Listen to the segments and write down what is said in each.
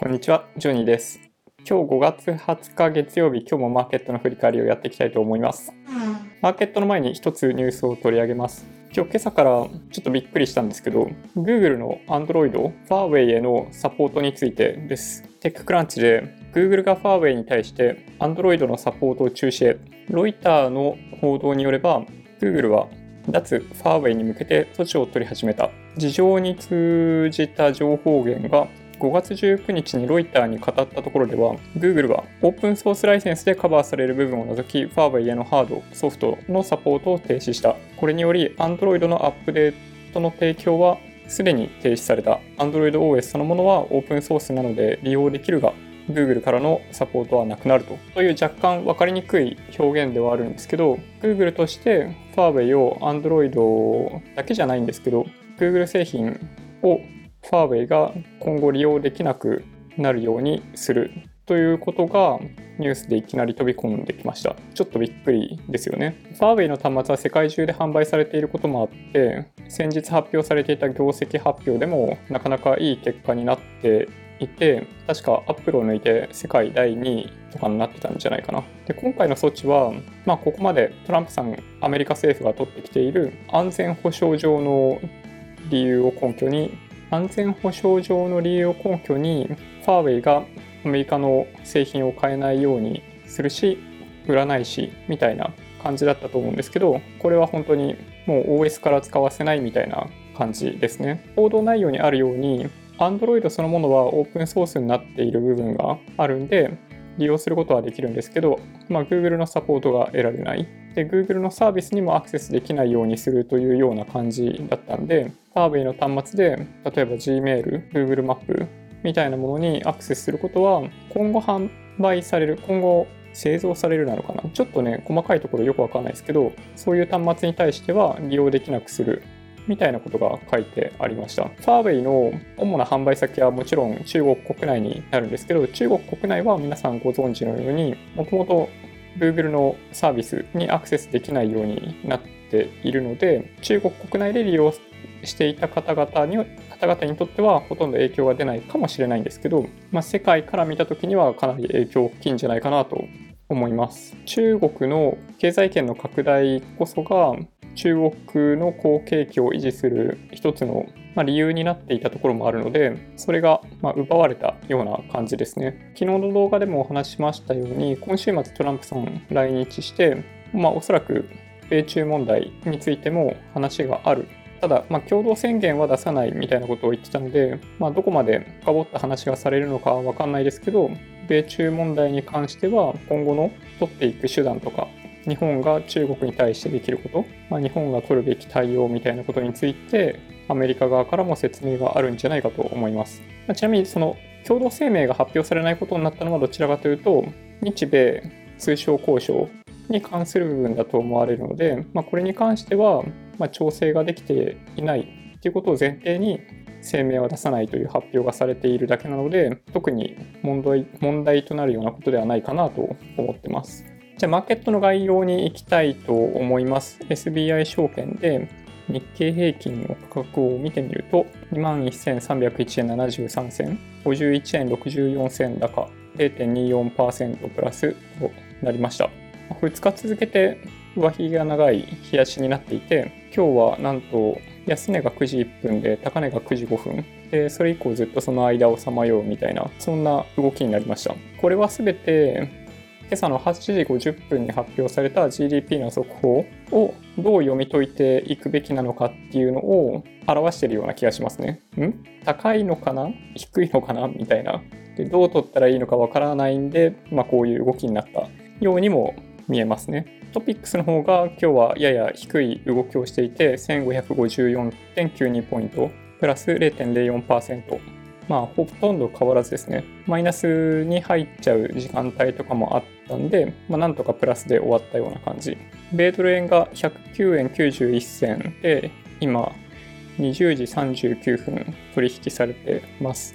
こんにちは、ジョニーです。今日5月20日月曜日、今日もマーケットの振り返りをやっていきたいと思います。マーケットの前に一つニュースを取り上げます。今朝からちょっとびっくりしたんですけど、 Google の Android、 ファーウェイへのサポートについてです。テッククランチで Google がファーウェイに対して Android のサポートを中止へ。ロイターの報道によれば、 Google は脱ファーウェイに向けて措置を取り始めた。事情に通じた情報源が5月19日にロイターに語ったところでは、 Google はオープンソースライセンスでカバーされる部分を除き、ファーウェイへのハード、ソフトのサポートを停止した。これにより Android のアップデートの提供はすでに停止された。 Android OS そのものはオープンソースなので利用できるが、 Google からのサポートはなくなるという若干分かりにくい表現ではあるんですけど、 Google としてファーウェイを Android だけじゃないんですけど、 Google 製品をファーウェイが今後利用できなくなるようにするということがニュースでいきなり飛び込んできました。ちょっとびっくりですよね。ファーウェイの端末は世界中で販売されていることもあって、先日発表されていた業績発表でもなかなかいい結果になっていて、確か Apple を抜いて世界第2位とかになってたんじゃないかな。で、今回の措置は、ここまでトランプさん、アメリカ政府が取ってきている安全保障上の理由を根拠にファーウェイがアメリカの製品を買えないようにするし、売らないしみたいな感じだったと思うんですけど、これは本当にもう OS から使わせないみたいな感じですね。報道内容にあるように、 Android そのものはオープンソースになっている部分があるんで利用することはできるんですけど、Google のサポートが得られない。で、Google のサービスにもアクセスできないようにするというような感じだったんで、ファーウェイの端末で例えば Gmail、Google マップみたいなものにアクセスすることは、今後製造されるなのかな、ちょっとね、細かいところよくわかんないですけど、そういう端末に対しては利用できなくするみたいなことが書いてありました。ファーウェイの主な販売先はもちろん中国国内になるんですけど、中国国内は皆さんご存知のように、もともと Google のサービスにアクセスできないようになっているので、中国国内で利用していた方々にとってはほとんど影響が出ないかもしれないんですけど、世界から見た時にはかなり影響大きいんじゃないかなと思います。中国の経済圏の拡大こそが中国の好景気を維持する一つの理由になっていたところもあるので、それが奪われたような感じですね。昨日の動画でもお話ししましたように、今週末トランプさん来日して、おそらく米中問題についても話がある。ただ、共同宣言は出さないみたいなことを言ってたので、どこまで深掘った話がされるのか分かんないですけど、米中問題に関しては今後の取っていく手段とか、日本が中国に対してできること、日本が取るべき対応みたいなことについてアメリカ側からも説明があるんじゃないかと思います。ちなみに、その共同声明が発表されないことになったのはどちらかというと、日米通商交渉に関する部分だと思われるので、これに関しては調整ができていないということを前提に声明は出さないという発表がされているだけなので、特に問題となるようなことではないかなと思ってます。じゃあマーケットの概要に行きたいと思います。 SBI 証券で日経平均の価格を見てみると、 21,301 円73銭、51円64銭高、 0.24% プラスとなりました。2日続けて上髭が長い日足になっていて、今日はなんと安値が9時1分で高値が9時5分で、それ以降ずっとその間をさまようみたいな、そんな動きになりました。これはすべて今朝の8時50分に発表された GDP の速報をどう読み解いていくべきなのかっていうのを表しているような気がしますね。高いのかな、低いのかなみたいな。で、どう取ったらいいのかわからないんで、こういう動きになったようにも見えますね。トピックスの方が今日はやや低い動きをしていて、 1554.92 ポイントプラス 0.04%、ほとんど変わらずですね。マイナスに入っちゃう時間帯とかもあったんで、なんとかプラスで終わったような感じ。米ドル円が109円91銭で、今20時39分取引されてます。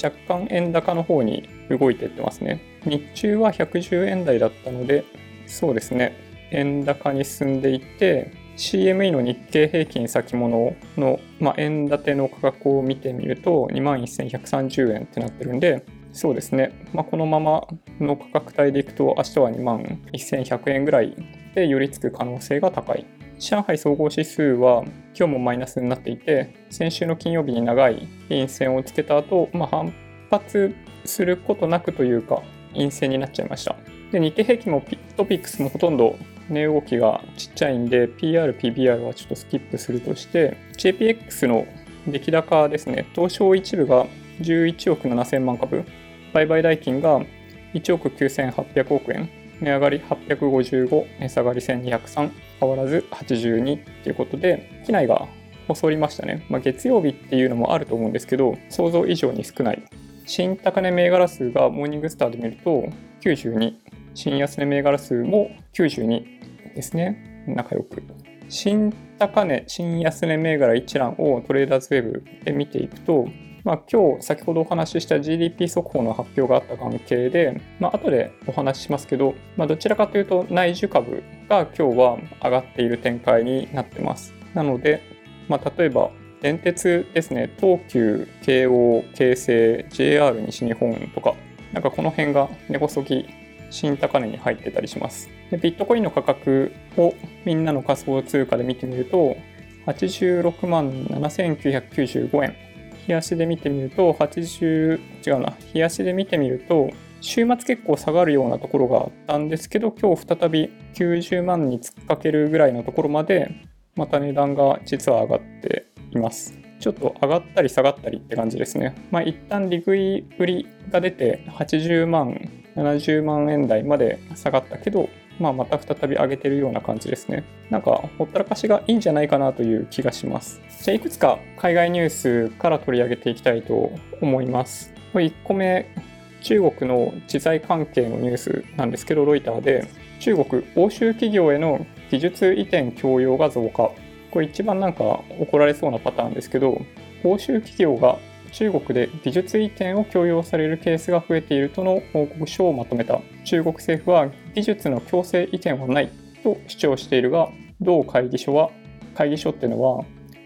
若干円高の方に動いていってますね。日中は110円台だったので、そうですね、円高に進んでいて、CME の日経平均先物の円建ての価格を見てみると 21,130 円ってなってるんで、そうですね、このままの価格帯でいくと明日は21,100円ぐらいで寄りつく可能性が高い。上海総合指数は今日もマイナスになっていて、先週の金曜日に長い陰線をつけた後、反発することなくというか陰線になっちゃいました。で、日経平均もトピックスもほとんど値動きがちっちゃいんで PR、PBR はちょっとスキップするとして、 JPX の出来高ですね、東証一部が11億7000万株、売買代金が1億9800億円、値上がり855、値下がり1203、変わらず82ということで、機内が細りましたね。月曜日っていうのもあると思うんですけど、想像以上に少ない。新高値銘柄数がモーニングスターで見ると92、新安値銘柄数も92ですね。仲良く新高値、新安値銘柄一覧をトレーダーズウェブで見ていくと、今日先ほどお話しした GDP 速報の発表があった関係で、後でお話ししますけど、どちらかというと内需株が今日は上がっている展開になってます。なので、例えば電鉄ですね、東急、京王、京成、JR 西日本とか、この辺が根こそぎ新高値に入ってたりします。で、ビットコインの価格をみんなの仮想通貨で見てみると86万7995円、日足で見てみると週末結構下がるようなところがあったんですけど、今日再び90万に突っ掛けるぐらいのところまでまた値段が実は上がっています。ちょっと上がったり下がったりって感じですね。一旦利食い売りが出て80万70万円台まで下がったけど、また再び上げてるような感じですね。ほったらかしがいいんじゃないかなという気がします。じゃあいくつか海外ニュースから取り上げていきたいと思います。1個目、中国の知財関係のニュースなんですけど、ロイターで中国欧州企業への技術移転強要が増加。これ一番怒られそうなパターンですけど、欧州企業が中国で技術移転を強要されるケースが増えているとの報告書をまとめた。中国政府は技術の強制移転はないと主張しているが、同会議所は、会議所っていうのは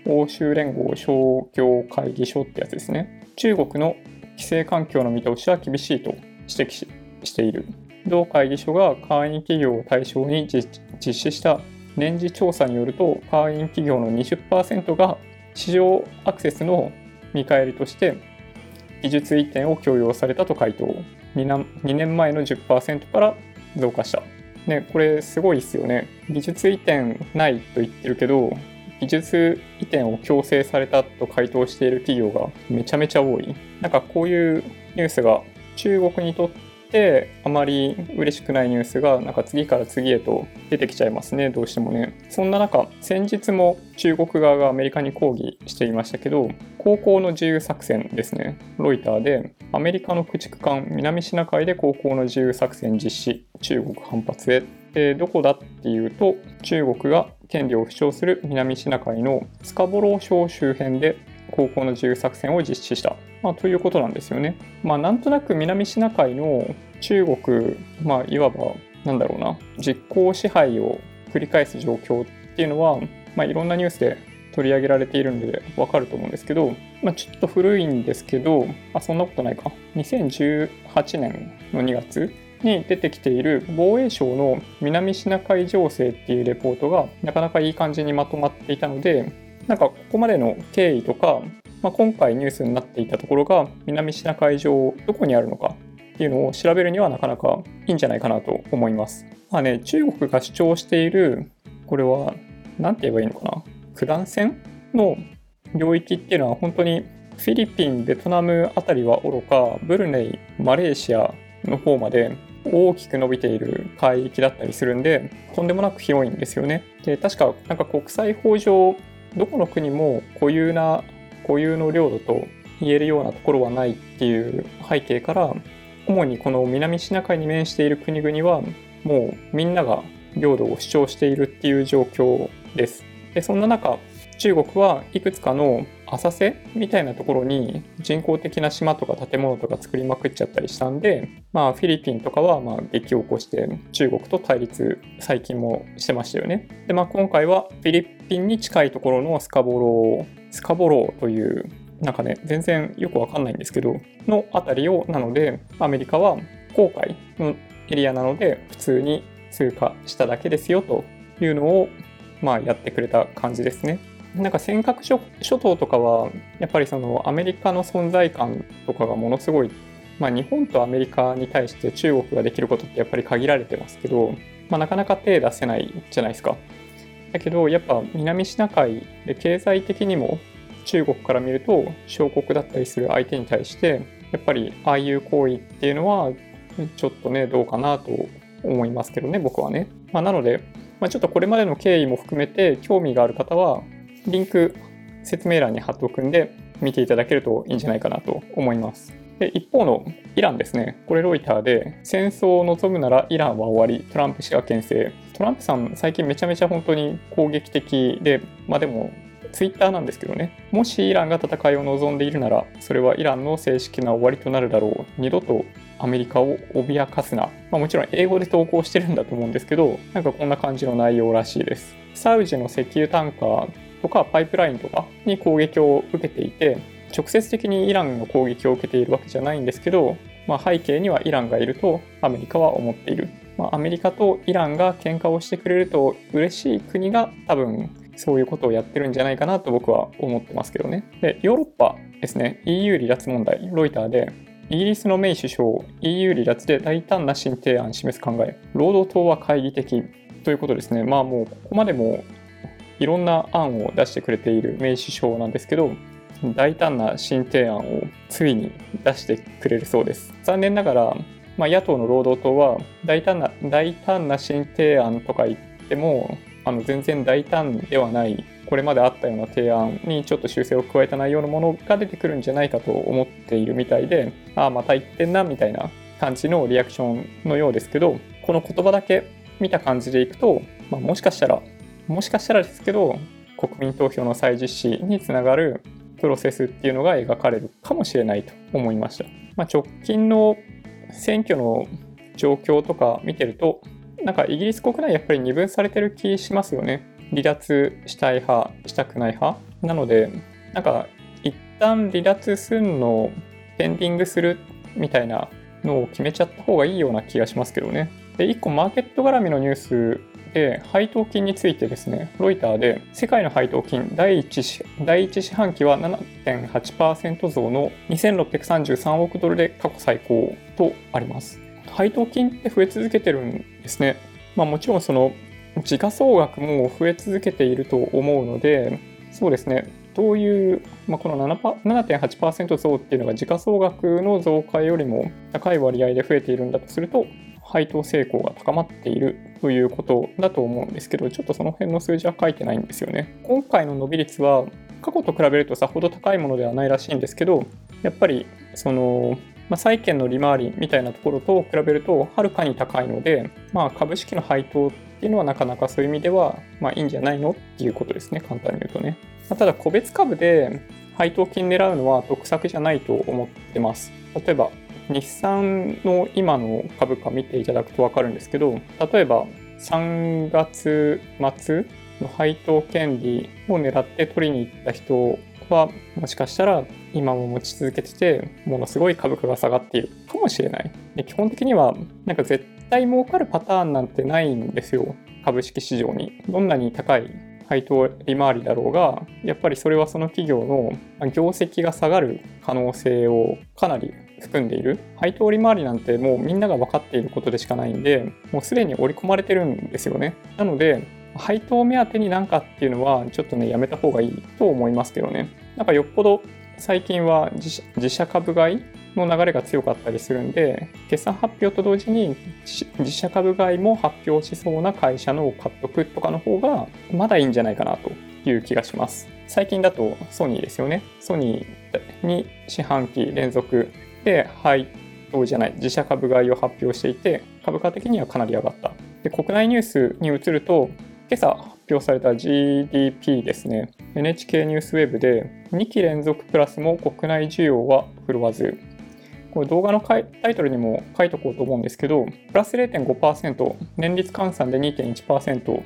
欧州連合商業会議所ってやつですね、中国の規制環境の見通しは厳しいと指摘している。同会議所が会員企業を対象に実施した年次調査によると、会員企業の 20% が市場アクセスの見返りとして技術移転を強要されたと回答。 2年前の 10% から増加した、これすごいですよね。技術移転ないと言ってるけど技術移転を強制されたと回答している企業がめちゃめちゃ多い。こういうニュースが、中国にとってあまり嬉しくないニュースが次から次へと出てきちゃいますね、どうしてもね。そんな中、先日も中国側がアメリカに抗議していましたけど、航行の自由作戦ですね。ロイターで、アメリカの駆逐艦南シナ海で航行の自由作戦実施、中国反発へ。で、どこだっていうと、中国が権利を主張する南シナ海のスカボロー礁周辺で航行の自由作戦を実施した、ということなんですよね。なんとなく南シナ海の中国、いわば実効支配を繰り返す状況っていうのは、いろんなニュースで取り上げられているので分かると思うんですけど、ちょっと古いんですけど、そんなことないか、2018年の2月に出てきている防衛省の南シナ海情勢っていうレポートがなかなかいい感じにまとまっていたので、ここまでの経緯とか、今回ニュースになっていたところが南シナ海上どこにあるのかっていうのを調べるにはなかなかいいんじゃないかなと思います。中国が主張している、これはなんて言えばいいのかな、九段線の領域っていうのは本当にフィリピン、ベトナムあたりはおろか、ブルネイ、マレーシアの方まで大きく伸びている海域だったりするんで、とんでもなく広いんですよね。で、確か国際法上どこの国も固有の領土と言えるようなところはないっていう背景から、主にこの南シナ海に面している国々はもうみんなが領土を主張しているっていう状況です。で、そんな中、中国はいくつかの浅瀬みたいなところに人工的な島とか建物とか作りまくっちゃったりしたんで、フィリピンとかは激を起こして中国と対立最近もしてましたよね。で、今回はフィリピンに近いところのスカボローというなんかね全然よくわかんないんですけどのあたりを、なのでアメリカは公開のエリアなので普通に通過しただけですよというのをまあやってくれた感じですね。なんか尖閣 諸島とかはやっぱりそのアメリカの存在感とかがものすごい、まあ、日本とアメリカに対して中国ができることってやっぱり限られてますけど、まあ、なかなか手出せないじゃないですか。だけどやっぱ南シナ海で経済的にも中国から見ると小国だったりする相手に対してやっぱりああいう行為っていうのはちょっとねどうかなと思いますけどね、僕はね。まあ、なので、まあ、ちょっとこれまでの経緯も含めて興味がある方はリンク説明欄に貼っておくんで見ていただけるといいんじゃないかなと思います。で一方のイランですね、これロイターで戦争を望むならイランは終わり、トランプ氏が牽制。トランプさん最近めちゃめちゃ本当に攻撃的で、まあでもツイッターなんですけどね、もしイランが戦いを望んでいるならそれはイランの正式な終わりとなるだろう、二度とアメリカを脅かすな、まあ、もちろん英語で投稿してるんだと思うんですけど、なんかこんな感じの内容らしいです。サウジの石油タンカーとかパイプラインとかに攻撃を受けていて、直接的にイランの攻撃を受けているわけじゃないんですけど、まあ、背景にはイランがいるとアメリカは思っている、まあ、アメリカとイランが喧嘩をしてくれると嬉しい国が多分そういうことをやってるんじゃないかなと僕は思ってますけどね。でヨーロッパですね、 EU 離脱問題、ロイターでイギリスのメイ首相 EU 離脱で大胆な新提案示す考え、労働党は懐疑的ということですね。まあもうここまでもいろんな案を出してくれているメイ首相なんですけど、大胆な新提案をついに出してくれるそうです。残念ながら、まあ、野党の労働党は大胆な新提案とか言っても全然大胆ではないこれまであったような提案にちょっと修正を加えた内容のものが出てくるんじゃないかと思っているみたいで、ああまた言ってんなみたいな感じのリアクションのようですけど、この言葉だけ見た感じでいくと、まあ、もしかしたらですけど国民投票の再実施につながるプロセスっていうのが描かれるかもしれないと思いました。まあ、直近の選挙の状況とか見てると、なんかイギリス国内やっぱり二分されてる気しますよね。離脱したい派、したくない派なので、なんか一旦離脱すんのペンディングするみたいなのを決めちゃった方がいいような気がしますけどね。で1個マーケット絡みのニュースで配当金についてですね、ロイターで世界の配当金第1四半期は 7.8% 増の2633億ドルで過去最高とあります。配当金って増え続けてるんですね。まあ、もちろんその時価総額も増え続けていると思うので、そうですね、どういう、まあ、この 7.8% 増っていうのが時価総額の増加よりも高い割合で増えているんだとすると配当性向が高まっているということだと思うんですけど、ちょっとその辺の数字は書いてないんですよね。今回の伸び率は過去と比べるとさほど高いものではないらしいんですけど、やっぱりその、まあ、債券の利回りみたいなところと比べるとはるかに高いので、まあ、株式の配当っていうのはなかなかそういう意味ではまあいいんじゃないのっていうことですね、簡単に言うとね。まあ、ただ個別株で配当金狙うのは得策じゃないと思ってます。例えば日産の今の株価見ていただくと分かるんですけど、例えば3月末の配当権利を狙って取りに行った人はもしかしたら今も持ち続けててものすごい株価が下がっているかもしれない。で基本的にはなんか絶対儲かるパターンなんてないんですよ、株式市場に。どんなに高い配当利回りだろうが、やっぱりそれはその企業の業績が下がる可能性をかなり含んでいる。配当利回りなんてもうみんなが分かっていることでしかないんで、もうすでに織り込まれてるんですよね。なので配当目当てになんかっていうのはちょっとねやめた方がいいと思いますけどね。なんかよっぽど最近は自社株買いの流れが強かったりするんで、決算発表と同時に自社株買いも発表しそうな会社の買っとくとかの方がまだいいんじゃないかなという気がします。最近だとソニーですよね。ソニーに四半期連続で自社株買いを発表していて、株価的にはかなり上がった。で国内ニュースに移ると、今朝発表された GDP ですね、 NHK ニュースウェブで2期連続プラスも国内需要は振るわず、これ動画のタイトルにも書いとこうと思うんですけど、プラス 0.5% 年率換算で 2.1%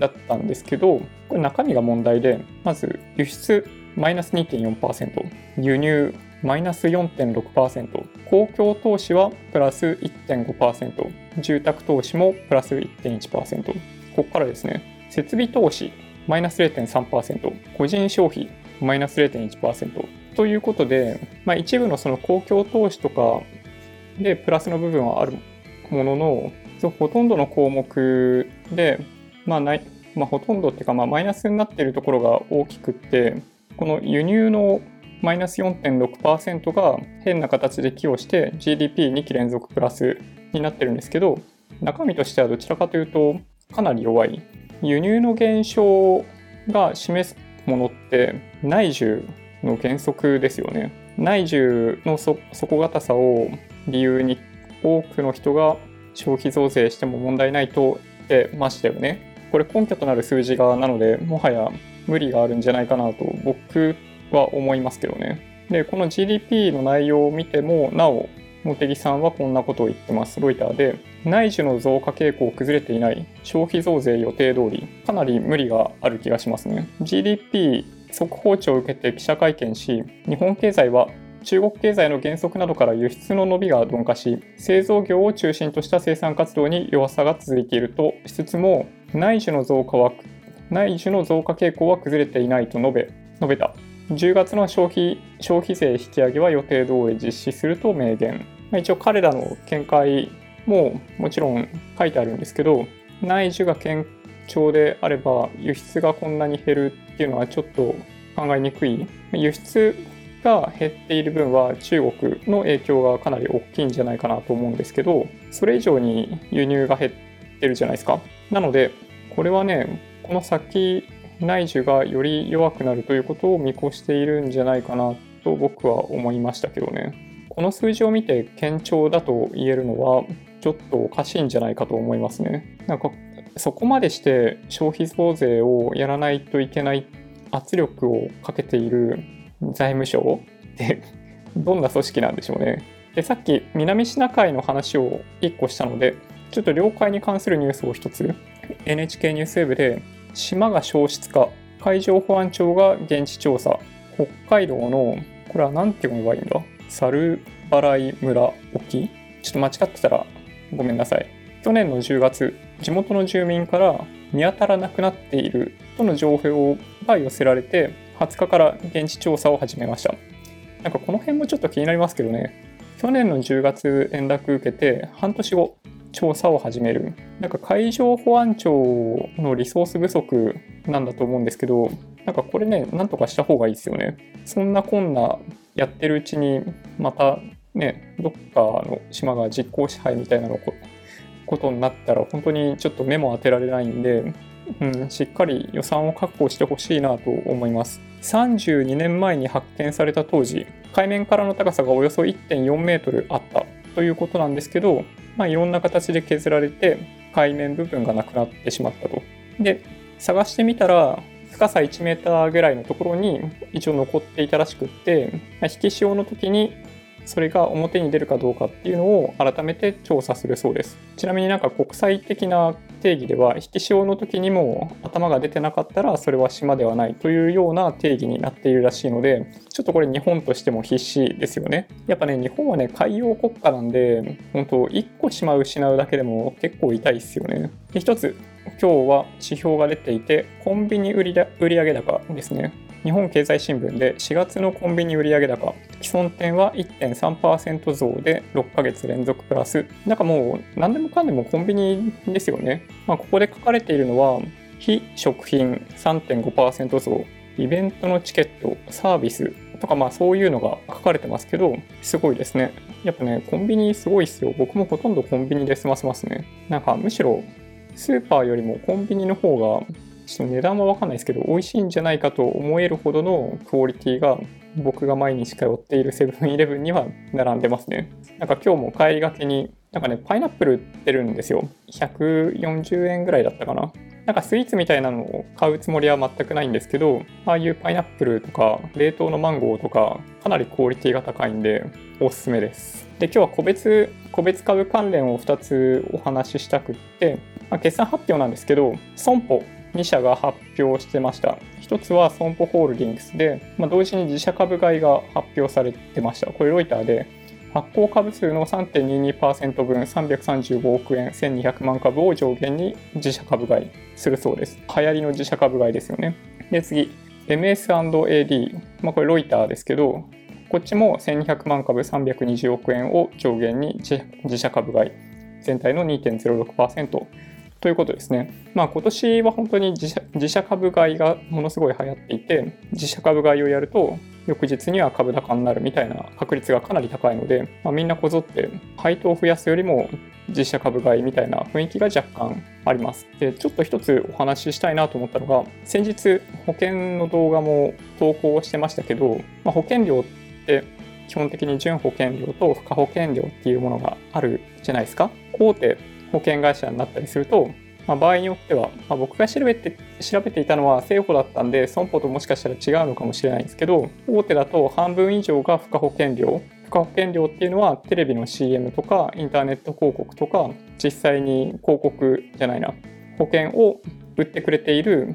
だったんですけど、これ中身が問題で、まず輸出マイナス 2.4%、輸入マイナス 4.6%、公共投資はプラス 1.5%、住宅投資もプラス 1.1%。ここからですね、設備投資マイナス 0.3%、個人消費マイナス 0.1% ということで、一部のその公共投資とかでプラスの部分はあるものの、ほとんどの項目で、ほとんどっていうか、マイナスになっているところが大きくって、この輸入のマイナス 4.6% が変な形で寄与して GDP2 期連続プラスになってるんですけど、中身としてはどちらかというとかなり弱い。輸入の減少が示すものって内需の原則ですよね。内需の底堅さを理由に多くの人が消費増税しても問題ないと言ってましたよね。これ根拠となる数字がなので、もはや無理があるんじゃないかなと僕は思いますけどね。で、この GDP の内容を見てもなお茂木さんはこんなことを言ってます。ロイターで、内需の増加傾向崩れていない、消費増税予定通り、かなり無理がある気がしますね。 GDP 速報値を受けて記者会見し、日本経済は中国経済の減速などから輸出の伸びが鈍化し、製造業を中心とした生産活動に弱さが続いているとしつつも、内需の増加傾向は崩れていないと述べた。10月の消費税引き上げは予定通り実施すると明言。一応彼らの見解ももちろん書いてあるんですけど、内需が堅調であれば輸出がこんなに減るっていうのはちょっと考えにくい。輸出が減っている分は中国の影響がかなり大きいんじゃないかなと思うんですけど、それ以上に輸入が減ってるじゃないですか。なのでこれはね、この先内需がより弱くなるということを見越しているんじゃないかなと僕は思いましたけどね。この数字を見て堅調だと言えるのはちょっとおかしいんじゃないかと思いますね。なんかそこまでして消費増税をやらないといけない圧力をかけている財務省ってどんな組織なんでしょうね。で、さっき南シナ海の話を1個したので、ちょっと領海に関するニュースを1つ。 NHK ニュースウェブで、島が消失化、海上保安庁が現地調査、北海道のこれはなんて読めばいいんだ、猿払村沖、ちょっと間違ってたらごめんなさい。去年の10月、地元の住民から見当たらなくなっているとの情報が寄せられて、20日から現地調査を始めました。なんかこの辺もちょっと気になりますけどね。去年の10月連絡受けて半年後調査を始める。なんか海上保安庁のリソース不足なんだと思うんですけど、なんかこれね、なんとかした方がいいですよね。そんなこんなやってるうちにまたね、どっかの島が実効支配みたいなのことになったら本当にちょっと目も当てられないんで、しっかり予算を確保してほしいなと思います。32年前に発見された当時、海面からの高さがおよそ 1.4 メートルあったということなんですけど、いろんな形で削られて海面部分がなくなってしまったと。で、探してみたら深さ1メーターぐらいのところに一応残っていたらしくって、引き潮の時にそれが表に出るかどうかっていうのを改めて調査するそうです。ちなみになんか国際的な定義では、引き潮の時にも頭が出てなかったらそれは島ではないというような定義になっているらしいので、ちょっとこれ日本としても必死ですよね。やっぱね、日本はね、海洋国家なんで、本当1個島失うだけでも結構痛いですよね。で、一つ今日は指標が出ていて、コンビニ売上高ですね。日本経済新聞で、4月のコンビニ売上高、既存店は 1.3% 増で6ヶ月連続プラス。なんかもう何でもかんでもコンビニですよね。ここで書かれているのは、非食品 3.5% 増、イベントのチケット、サービスとか、そういうのが書かれてますけど、すごいですね。やっぱね、コンビニすごいっすよ。僕もほとんどコンビニで済ませますね。なんかむしろスーパーよりもコンビニの方がちょっと値段は分かんないですけど美味しいんじゃないかと思えるほどのクオリティが、僕が毎日通っているセブンイレブンには並んでますね。なんか今日も帰りがけになんかね、パイナップル売ってるんですよ。140円ぐらいだったかな。なんかスイーツみたいなのを買うつもりは全くないんですけど、ああいうパイナップルとか冷凍のマンゴーとかかなりクオリティが高いんでおすすめです。で、今日は個別株関連を2つお話ししたくって、決算発表なんですけど、損保2社が発表してました。一つは損保ホールディングスで、同時に自社株買いが発表されてました。これロイターで発行株数の 3.22% 分335億円1200万株を上限に自社株買いするそうです。流行りの自社株買いですよね。で次 MS&AD、これロイターですけど、こっちも1200万株320億円を上限に自社株買い、全体の 2.06% ということですね。今年は本当に自社株買いがものすごい流行っていて、自社株買いをやると翌日には株高になるみたいな確率がかなり高いので、みんなこぞって配当を増やすよりも自社株買いみたいな雰囲気が若干あります。でちょっと一つお話ししたいなと思ったのが、先日保険の動画も投稿してましたけど、保険料って基本的に純保険料と付加保険料っていうものがあるじゃないですか。大手保険会社になったりすると、場合によっては、僕が調べていたのは生保だったんで損保ともしかしたら違うのかもしれないんですけど、大手だと半分以上が付加保険料。付加保険料っていうのはテレビの CM とかインターネット広告とか、実際に広告じゃないな、保険を売ってくれている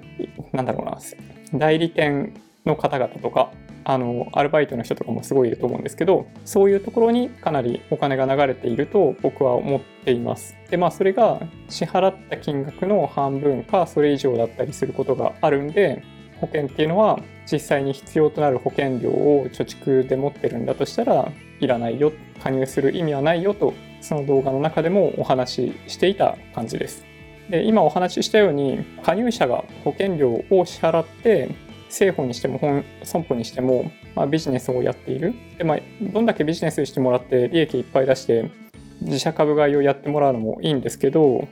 代理店の方々とか、アルバイトの人とかもすごいいると思うんですけど、そういうところにかなりお金が流れていると僕は思っています。でそれが支払った金額の半分かそれ以上だったりすることがあるんで、保険っていうのは実際に必要となる保険料を貯蓄で持ってるんだとしたらいらないよ、加入する意味はないよと、その動画の中でもお話ししていた感じです。で今お話ししたように、加入者が保険料を支払って生保にしても損保にしても、ビジネスをやっている。で、どんだけビジネスしてもらって利益いっぱい出して自社株買いをやってもらうのもいいんですけど、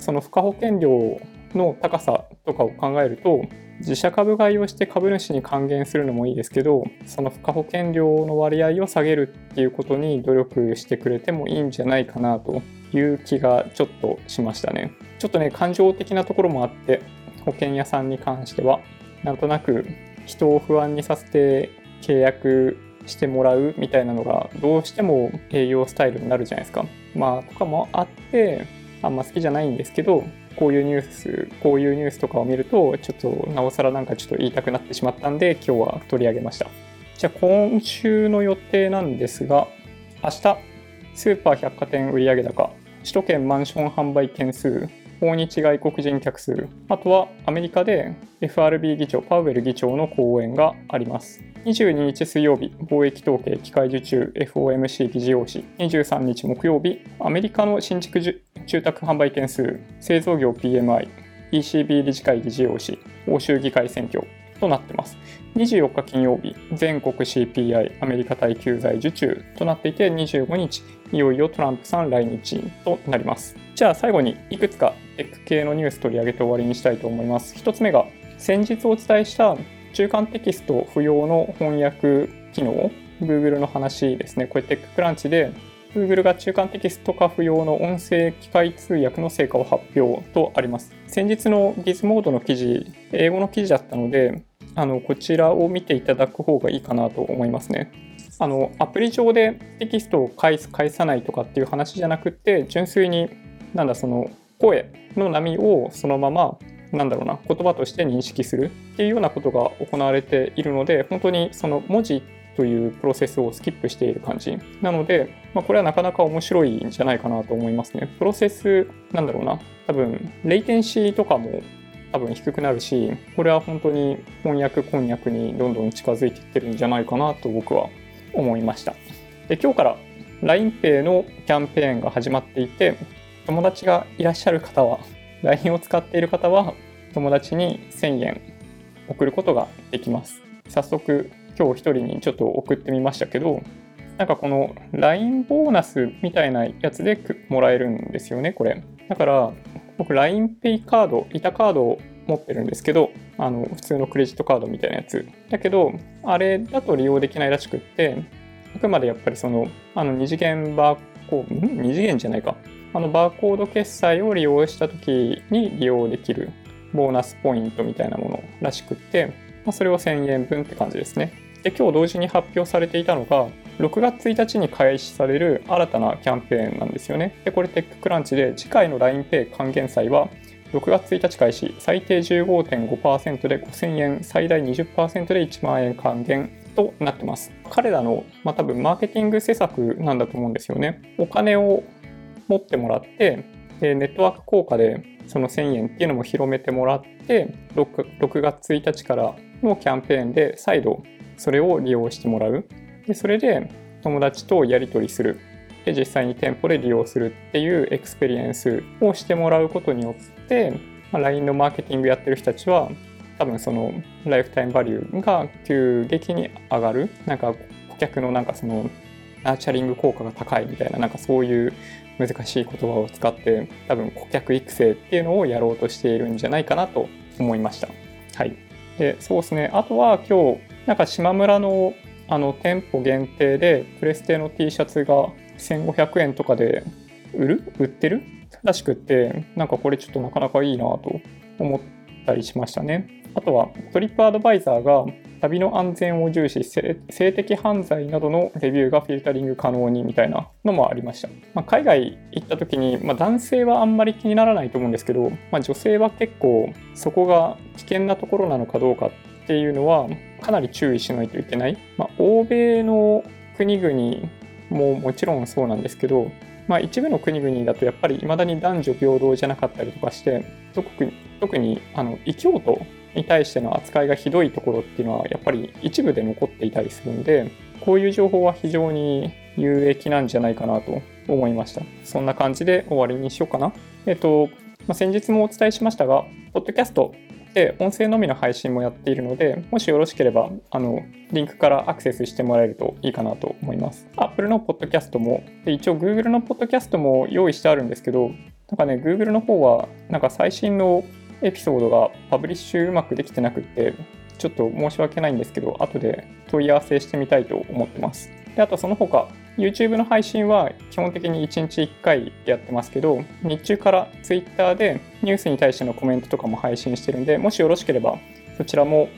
その付加保険料の高さとかを考えると、自社株買いをして株主に還元するのもいいですけど、その付加保険料の割合を下げるっていうことに努力してくれてもいいんじゃないかなという気がちょっとしましたね。ちょっとね、感情的なところもあって、保険屋さんに関してはなんとなく人を不安にさせて契約してもらうみたいなのがどうしても営業スタイルになるじゃないですか。とかもあって、あんま好きじゃないんですけど、こういうニュースとかを見るとちょっとなおさらちょっと言いたくなってしまったんで、今日は取り上げました。じゃあ今週の予定なんですが、明日スーパー百貨店売上高、首都圏マンション販売件数、訪日外国人客数、あとはアメリカで FRB 議長パウエル議長の講演があります。22日水曜日貿易統計機械受注 FOMC 議事要旨、23日木曜日アメリカの新築住宅販売件数、製造業 PMI、 ECB 理事会議事要旨、欧州議会選挙となってます。24日金曜日全国 CPI アメリカ対経済受注となっていて、25日いよいよトランプさん来日となります。じゃあ最後にいくつかテック系のニュース取り上げて終わりにしたいと思います。一つ目が先日お伝えした中間テキスト不要の翻訳機能、 Google の話ですね。これテッククランチで Google が中間テキスト化不要の音声機械通訳の成果を発表とあります。先日の Gizmodo の記事、英語の記事だったので、こちらを見ていただく方がいいかなと思いますね。アプリ上でテキストを返さないとかっていう話じゃなくて、純粋にその声の波をそのまま言葉として認識するっていうようなことが行われているので、本当にその文字というプロセスをスキップしている感じなので、これはなかなか面白いんじゃないかなと思いますね。プロセス多分レイテンシーとかも多分低くなるし、これは本当に翻訳にどんどん近づいていってるんじゃないかなと僕は思いました。で今日から LINE Pay のキャンペーンが始まっていて、友達がいらっしゃる方は LINE を使っている方は友達に1000円送ることができます。早速今日一人にちょっと送ってみましたけど、この LINE ボーナスみたいなやつでもらえるんですよね。これだから僕 LINE Pay カード、板カードを持ってるんですけど、普通のクレジットカードみたいなやつだけど、あれだと利用できないらしくって、あくまでやっぱりバーコード決済を利用した時に利用できるボーナスポイントみたいなものらしくって、それを1000円分って感じですね。で今日同時に発表されていたのが6月1日に開始される新たなキャンペーンなんですよね。でこれテッククランチで、次回の LINE Pay 還元祭は6月1日開始、最低 15.5% で5000円、最大 20% で1万円還元となってます。彼らの、多分マーケティング施策なんだと思うんですよね。お金を持ってもらって、でネットワーク効果でその1000円っていうのも広めてもらって、6月1日からのキャンペーンで再度それを利用してもらう。でそれで友達とやり取りする。で実際に店舗で利用するっていうエクスペリエンスをしてもらうことによって、LINE のマーケティングやってる人たちは多分そのライフタイムバリューが急激に上がる。顧客のそのナーチャリング効果が高いみたいな、そういう難しい言葉を使って多分顧客育成っていうのをやろうとしているんじゃないかなと思いました。はい。で、そうですね。あとは今日島村の店舗限定でプレステの T シャツが1500円とかで売ってるらしくって、これちょっとなかなかいいなと思ったりしましたね。あとはトリップアドバイザーが旅の安全を重視、性的犯罪などのレビューがフィルタリング可能にみたいなのもありました。海外行った時に、男性はあんまり気にならないと思うんですけど、女性は結構そこが危険なところなのかどうかっていうのはかなり注意しないといけない。欧米の国々ももちろんそうなんですけど、一部の国々だとやっぱり未だに男女平等じゃなかったりとかして、特に異教徒に対しての扱いがひどいところっていうのはやっぱり一部で残っていたりするんで、こういう情報は非常に有益なんじゃないかなと思いました。そんな感じで終わりにしようかな。先日もお伝えしましたが、ポッドキャストで音声のみの配信もやっているので、もしよろしければリンクからアクセスしてもらえるといいかなと思います。 Apple のポッドキャストもで、一応 Google のポッドキャストも用意してあるんですけど、Google の方は最新のエピソードがパブリッシュうまくできてなくって、ちょっと申し訳ないんですけど、後で問い合わせしてみたいと思ってます。であとその他 YouTube の配信は基本的に1日1回やってますけど、日中から Twitter でニュースに対してのコメントとかも配信してるんで、もしよろしければそちらも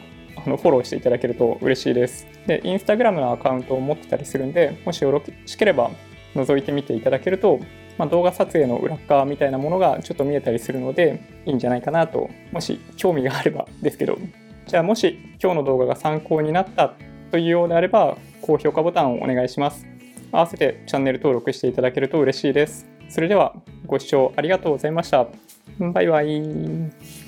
フォローしていただけると嬉しいです。で Instagram のアカウントを持ってたりするんで、もしよろしければ覗いてみていただけると、動画撮影の裏側みたいなものがちょっと見えたりするのでいいんじゃないかなと、もし興味があればですけど。じゃあもし今日の動画が参考になったというようであれば、高評価ボタンをお願いします。合わせてチャンネル登録していただけると嬉しいです。それではご視聴ありがとうございました。バイバイ。